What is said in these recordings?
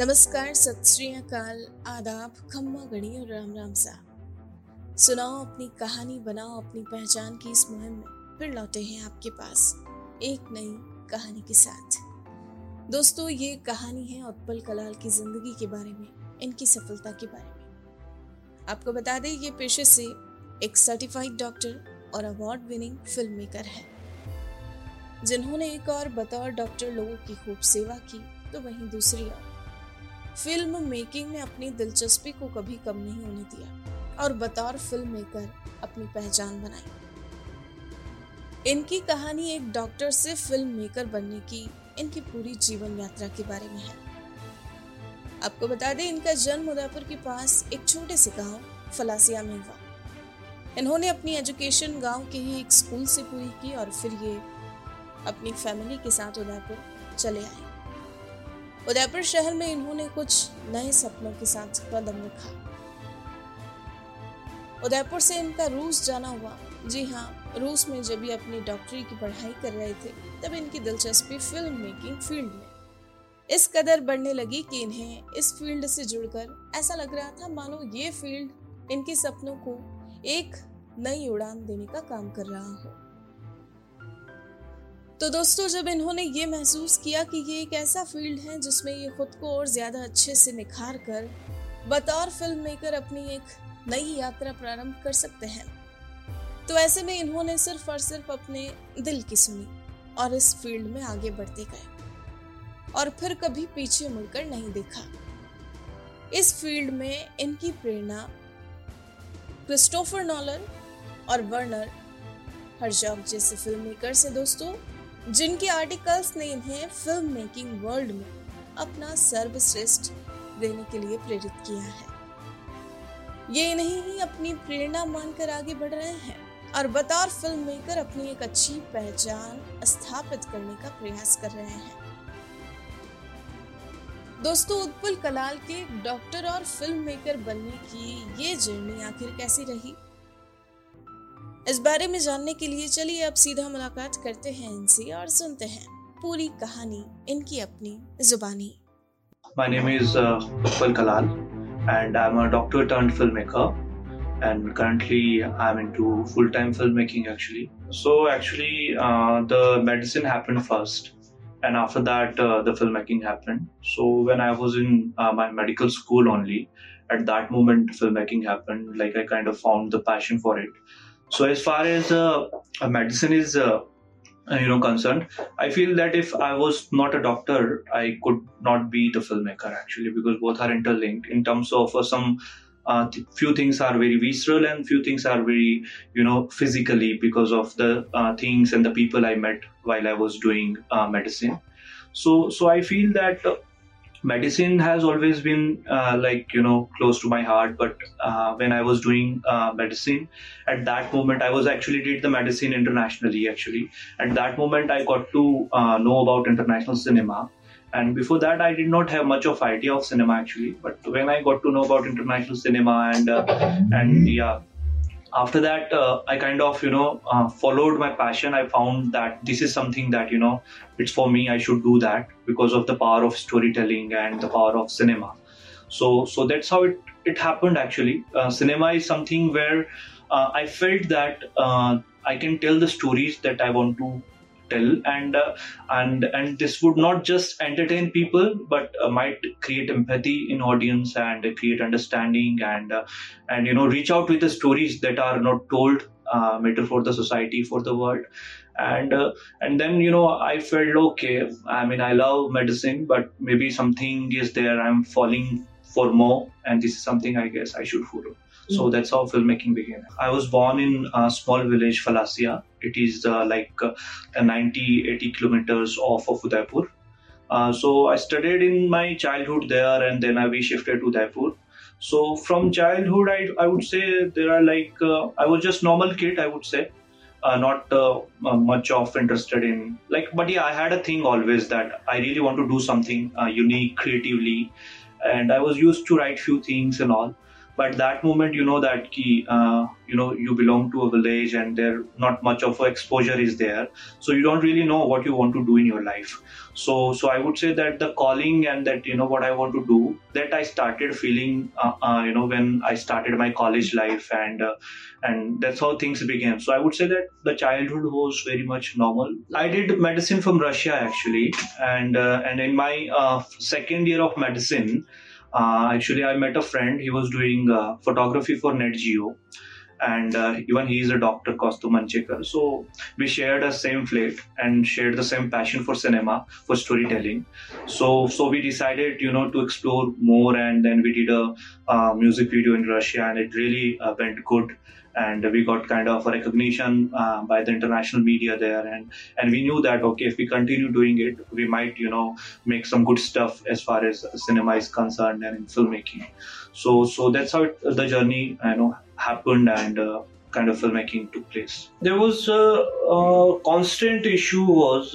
नमस्कार, सत श्री अकाल, आदाब, खम्मा गणी और राम राम साहब। सुनाओ अपनी कहानी, बनाओ अपनी पहचान की इस मुहिम में फिर लौटे हैं आपके पास एक नई कहानी के साथ। दोस्तों, ये कहानी है उत्पल कलाल की जिंदगी के बारे में, इनकी सफलता के बारे में। आपको बता दें, ये पेशे से एक सर्टिफाइड डॉक्टर और अवार्ड विनिंग फिल्म मेकर है, जिन्होंने एक और बतौर डॉक्टर लोगों की खूब सेवा की तो वहीं दूसरी ओर फिल्म मेकिंग में अपनी दिलचस्पी को कभी कम नहीं होने दिया और बतौर फिल्म मेकर अपनी पहचान बनाई। इनकी कहानी एक डॉक्टर से फिल्म मेकर बनने की इनकी पूरी जीवन यात्रा के बारे में है। आपको बता दें, इनका जन्म उदयपुर के पास एक छोटे से गांव फलासिया में हुआ। इन्होंने अपनी एजुकेशन गांव के ही एक स्कूल से पूरी की और फिर ये अपनी फैमिली के साथ उदयपुर चले आए। उदयपुर शहर में इन्होंने कुछ नए सपनों के साथ कदम रखा। उदयपुर से इनका रूस जाना हुआ। जी हाँ, रूस में जब ये अपनी डॉक्टरी की पढ़ाई कर रहे थे तब इनकी दिलचस्पी फिल्म मेकिंग फील्ड में इस कदर बढ़ने लगी कि इन्हें इस फील्ड से जुड़कर ऐसा लग रहा था मानो ये फील्ड इनके सपनों को एक नई उड़ान देने का काम कर रहा हो। तो दोस्तों, जब इन्होंने ये महसूस किया कि ये एक ऐसा फील्ड है जिसमें ये खुद को और ज़्यादा अच्छे से निखार कर बतौर फिल्म मेकर अपनी एक नई यात्रा प्रारंभ कर सकते हैं, तो ऐसे में इन्होंने सिर्फ और सिर्फ अपने दिल की सुनी और इस फील्ड में आगे बढ़ते गए और फिर कभी पीछे मुड़कर नहीं देखा। इस फील्ड में इनकी प्रेरणा क्रिस्टोफर नॉलन और वर्नर हर्जॉग जैसे फिल्म मेकर से दोस्तों, जिनके आर्टिकल्स ने इन्हें फिल्म मेकिंग वर्ल्ड में अपना सर्वश्रेष्ठ देने के लिए प्रेरित किया है। ये इन्हें ही अपनी प्रेरणा मानकर आगे बढ़ रहे हैं और बतौर फिल्म मेकर अपनी एक अच्छी पहचान स्थापित करने का प्रयास कर रहे हैं। दोस्तों, उत्पल कलाल के डॉक्टर और फिल्म मेकर बनने की ये जर्नी आखिर कैसी रही, इस बारे में जानने के लिए चलिए अब सीधा मुलाकात करते हैं इनसे और सुनते हैं पूरी कहानी इनकी अपनी जुबानी। My name is Utpal Kalal and I'm a doctor turned filmmaker and currently I'm into full-time filmmaking actually. So actually the medicine happened first and after that the filmmaking happened. So when I was in my medical school only, at that moment filmmaking happened, like I kind of found the passion for it. So as far as medicine is concerned, I feel that if I was not a doctor, I could not be the filmmaker actually, because both are interlinked in terms of few things are very visceral and few things are very, physically, because of the things and the people I met while I was doing medicine. So I feel that medicine has always been close to my heart, but when I was doing medicine, at that moment I was actually did the medicine internationally actually. At that moment I got to know about international cinema, and before that I did not have much of idea of cinema actually, but when I got to know about international cinema after that, I kind of, followed my passion. I found that this is something that, it's for me, I should do that because of the power of storytelling and the power of cinema. So that's how it happened actually. Cinema is something where I felt that I can tell the stories that I want to tell, and this would not just entertain people but might create empathy in audience and create understanding and reach out with the stories that are not told, matter for the society, for the world, and then I felt okay, I love medicine, but maybe something is there I'm falling for more, and this is something I guess I should follow. So that's how filmmaking began. I was born in a small village, Falasia. It is 90-80 kilometers off of Udaipur. So I studied in my childhood there, and then we shifted to Udaipur. So from childhood, I would say there are I was just normal kid, I would say. Not much of interested in but yeah, I had a thing always that I really want to do something unique, creatively. And I was used to write few things and all. But that moment, you know that you belong to a village and there not much of exposure is there. So you don't really know what you want to do in your life. So I would say that the calling and that, what I want to do, that I started feeling, when I started my college life, and that's how things began. So I would say that the childhood was very much normal. I did medicine from Russia, actually. And in my second year of medicine, actually, I met a friend. He was doing photography for NetGeo, and even he is a doctor, Kostu Manchekar. So we shared the same flat and shared the same passion for cinema, for storytelling. So we decided, to explore more, and then we did a music video in Russia, and it really went good. And we got kind of a recognition by the international media there, and we knew that, okay, if we continue doing it, we might, make some good stuff as far as cinema is concerned and in filmmaking. So that's how the journey, happened, and kind of filmmaking took place. There was a constant issue was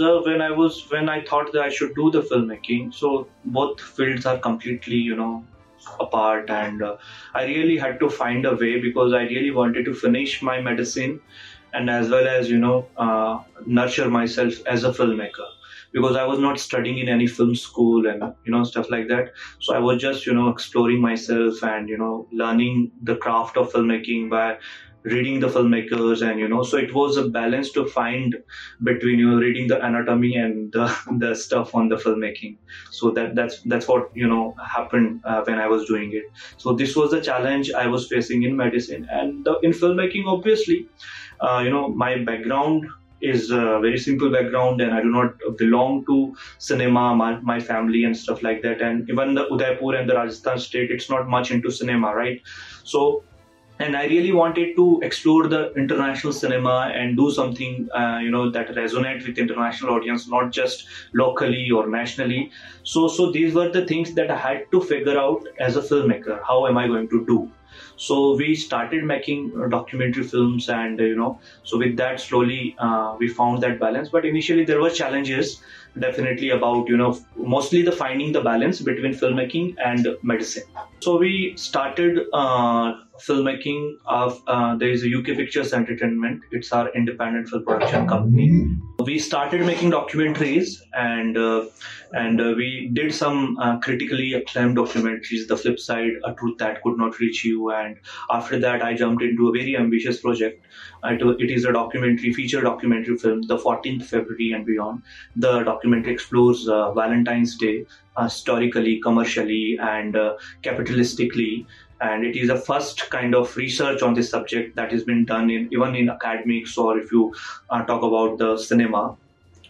when I thought that I should do the filmmaking. So both fields are completely, apart, and I really had to find a way, because I really wanted to finish my medicine and as well as nurture myself as a filmmaker, because I was not studying in any film school and stuff like that. So I was just exploring myself and learning the craft of filmmaking by reading the filmmakers, and so it was a balance to find between reading the anatomy and the stuff on the filmmaking. So that's what happened when I was doing it. So this was the challenge I was facing in medicine, and in filmmaking, obviously, my background is a very simple background, and I do not belong to cinema, my family and stuff like that, and even the Udaipur and the Rajasthan state, it's not much into cinema, right? So. And I really wanted to explore the international cinema and do something, that resonates with international audience, not just locally or nationally. So these were the things that I had to figure out as a filmmaker. How am I going to do? So we started making documentary films, and so with that slowly we found that balance. But initially there were challenges, definitely, about mostly the finding the balance between filmmaking and medicine. So we started filmmaking of there is a UK Pictures Entertainment. It's our independent film production company. We started making documentaries, and we did some critically acclaimed documentaries. The Flip Side, A Truth That Could Not Reach You, and after that I jumped into a very ambitious project. It is a feature documentary film, The 14th February and Beyond. The documentary explores Valentine's Day historically, commercially, and capitalistically. And it is the first kind of research on this subject that has been done even in academics, or if you talk about the cinema.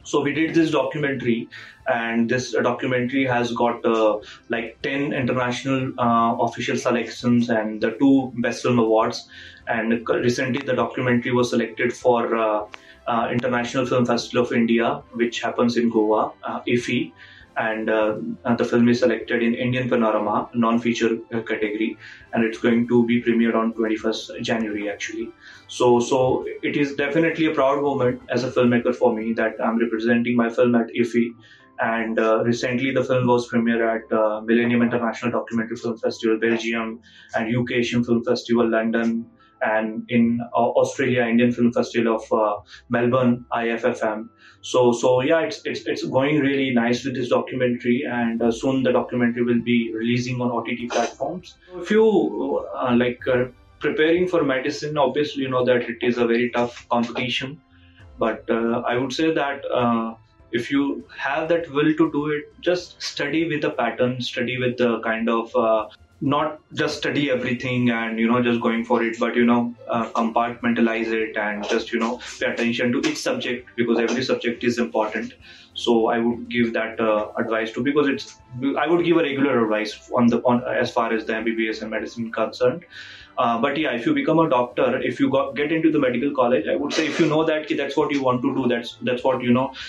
So we did this documentary, and this documentary has got 10 international official selections and the 2 Best Film Awards. And recently the documentary was selected for International Film Festival of India, which happens in Goa, IFFI. And the film is selected in Indian Panorama non-feature category, and it's going to be premiered on 21st January actually. So it is definitely a proud moment as a filmmaker for me that I'm representing my film at IFFI. And recently the film was premiered at Millennium International Documentary Film Festival Belgium, and UK Asian Film Festival London, and in Australia, Indian Film Festival of Melbourne, IFFM. So yeah, it's going really nice with this documentary, and soon the documentary will be releasing on OTT platforms. If you preparing for medicine, obviously that it is a very tough competition, but I would say that if you have that will to do it, just study with the pattern, study with the kind of not just study everything and just going for it, but compartmentalize it and just pay attention to each subject, because every subject is important. So I would give that advice too, because I would give a regular advice on as far as the MBBS and medicine concerned. But yeah, if you become a doctor, if you get into the medical college, I would say if you know that that's what you want to do, that's what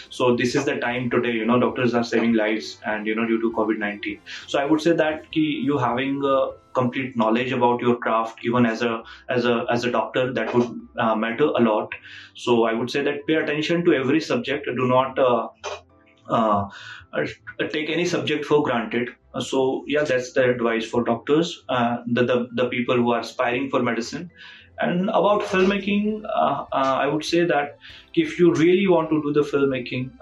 so this is the time today, doctors are saving lives and due to COVID-19. So I would say that you having a complete knowledge about your craft, even as a doctor, that would matter a lot. So I would say that pay attention to every subject. Do not take any subject for granted. So yeah, that's the advice for doctors, the people who are aspiring for medicine. And about filmmaking, I would say that if you really want to do the filmmaking,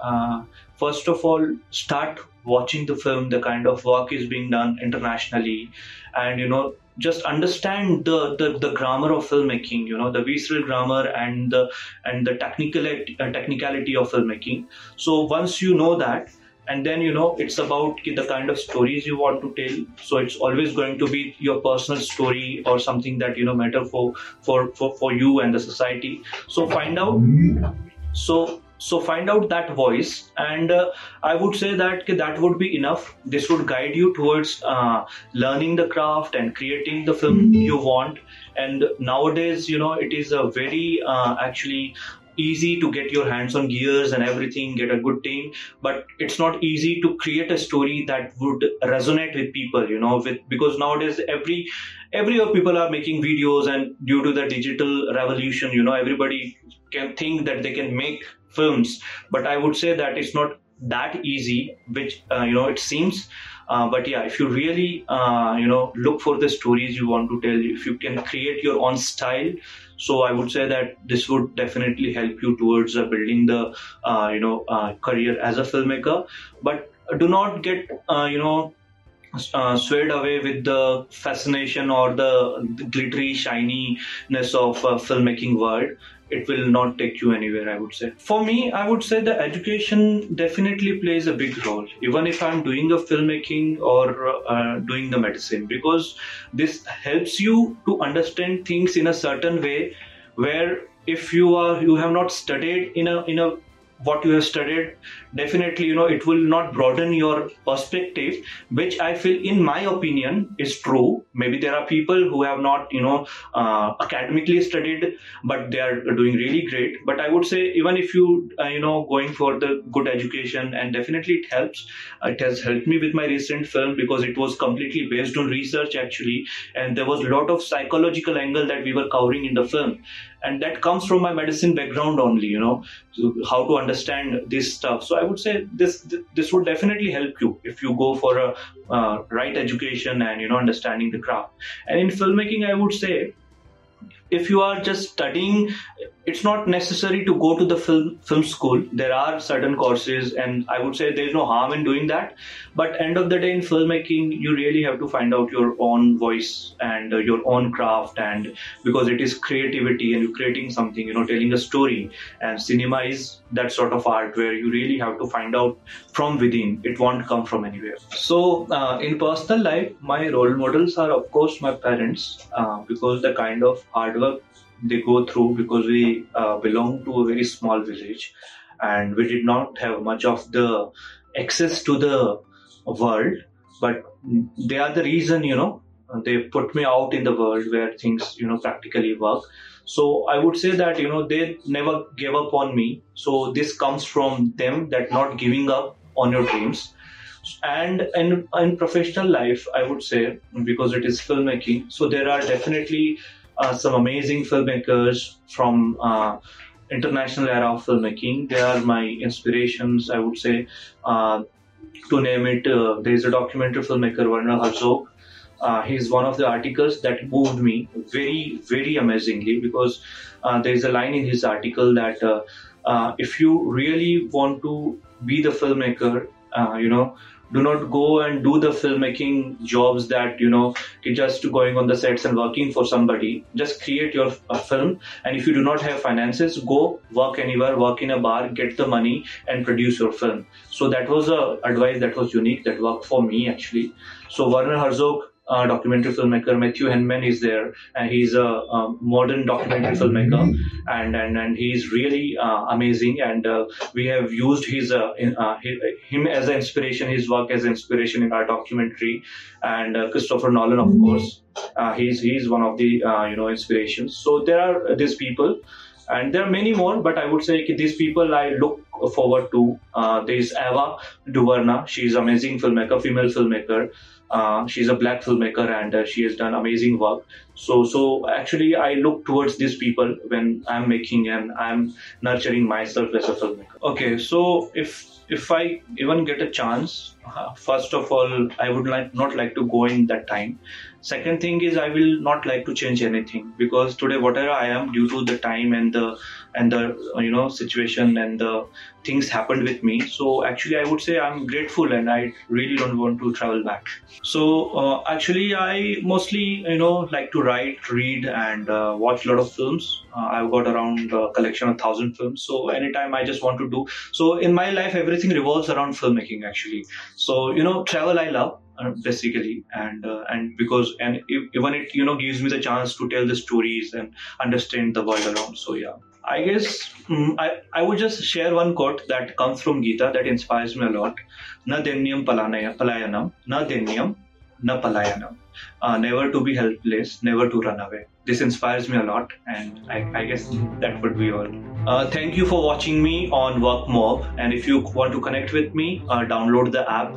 first of all, start watching the film, the kind of work is being done internationally, and just understand the grammar of filmmaking, the visceral grammar and the technicality of filmmaking. So once you know that, and then it's about the kind of stories you want to tell. So it's always going to be your personal story or something that matter for you and the society. So find out that voice, and I would say that that would be enough. This would guide you towards learning the craft and creating the film you want. And nowadays, it is a very actually easy to get your hands on gears and everything, get a good team, but it's not easy to create a story that would resonate with people, because nowadays everywhere people are making videos, and due to the digital revolution, everybody can think that they can make films, but I would say that it's not that easy, which it seems. But yeah, if you really look for the stories you want to tell, if you can create your own style, so I would say that this would definitely help you towards building the career as a filmmaker. But do not get swayed away with the fascination or the glittery shininess of filmmaking world. It will not take you anywhere, I would say. For me, I would say the education definitely plays a big role, even if I'm doing a filmmaking or doing the medicine, because this helps you to understand things in a certain way, where if you have not studied in a what you have studied, definitely, it will not broaden your perspective, which I feel, in my opinion, is true. Maybe there are people who have not, academically studied, but they are doing really great. But I would say, even if you, going for the good education, and definitely it helps. It has helped me with my recent film, because it was completely based on research, actually. And there was a lot of psychological angle that we were covering in the film. And that comes from my medicine background only, so how to understand this stuff. So I would say this would definitely help you if you go for a right education and understanding the craft. And in filmmaking, I would say, if you are just studying, it's not necessary to go to the film school. There are certain courses, and I would say there is no harm in doing that. But end of the day, in filmmaking, you really have to find out your own voice and your own craft, and because it is creativity, and you're creating something, telling a story. And cinema is that sort of art where you really have to find out from within. It won't come from anywhere. So in personal life, my role models are, of course, my parents, because the kind of hard work they go through, because we belong to a very small village, and we did not have much of the access to the world, but they are the reason, they put me out in the world where things, practically work. So I would say that, they never gave up on me. So this comes from them, that not giving up on your dreams. And in professional life, I would say, because it is filmmaking, so there are definitely some amazing filmmakers from international era of filmmaking. They are my inspirations, I would say. To name it, there is a documentary filmmaker, Werner Herzog. He's one of the articles that moved me very, very amazingly, because there is a line in his article that if you really want to be the filmmaker, do not go and do the filmmaking jobs that, just going on the sets and working for somebody. Just create your film. And if you do not have finances, go work anywhere, work in a bar, get the money and produce your film. So that was a advice that was unique, that worked for me, actually. So Werner Herzog, documentary filmmaker, Matthew Heineman is there, and he's a modern documentary filmmaker, and he's really amazing, and we have used him as an inspiration, his work as an inspiration in our documentary. And Christopher Nolan, of course, he's one of the inspirations. So there are these people, and there are many more, but I would say these people I look forward to. There is Ava DuVernay. She's an amazing filmmaker, female filmmaker. She's a black filmmaker, and she has done amazing work. So actually, I look towards these people when I'm making, and I'm nurturing myself as a filmmaker. Okay, so if if I even get a chance, first of all, I would not like to go in that time. Second thing is I will not like to change anything, because today whatever I am, due to the time and the situation and the things happened with me. So actually I would say I'm grateful and I really don't want to travel back. So actually I mostly like to write, read and watch a lot of films. I've got around a collection of 1,000 films. So anytime I just want to do. So in my life everything revolves around filmmaking actually. So travel I love. Basically, and even it gives me the chance to tell the stories and understand the world around. So yeah, I guess I would just share one quote that comes from Gita that inspires me a lot. Na denyam palayanam, na denyam na palayanam. Never to be helpless, never to run away. This inspires me a lot, and I guess that would be all. Thank you for watching me on WorkMob, and if you want to connect with me, download the app.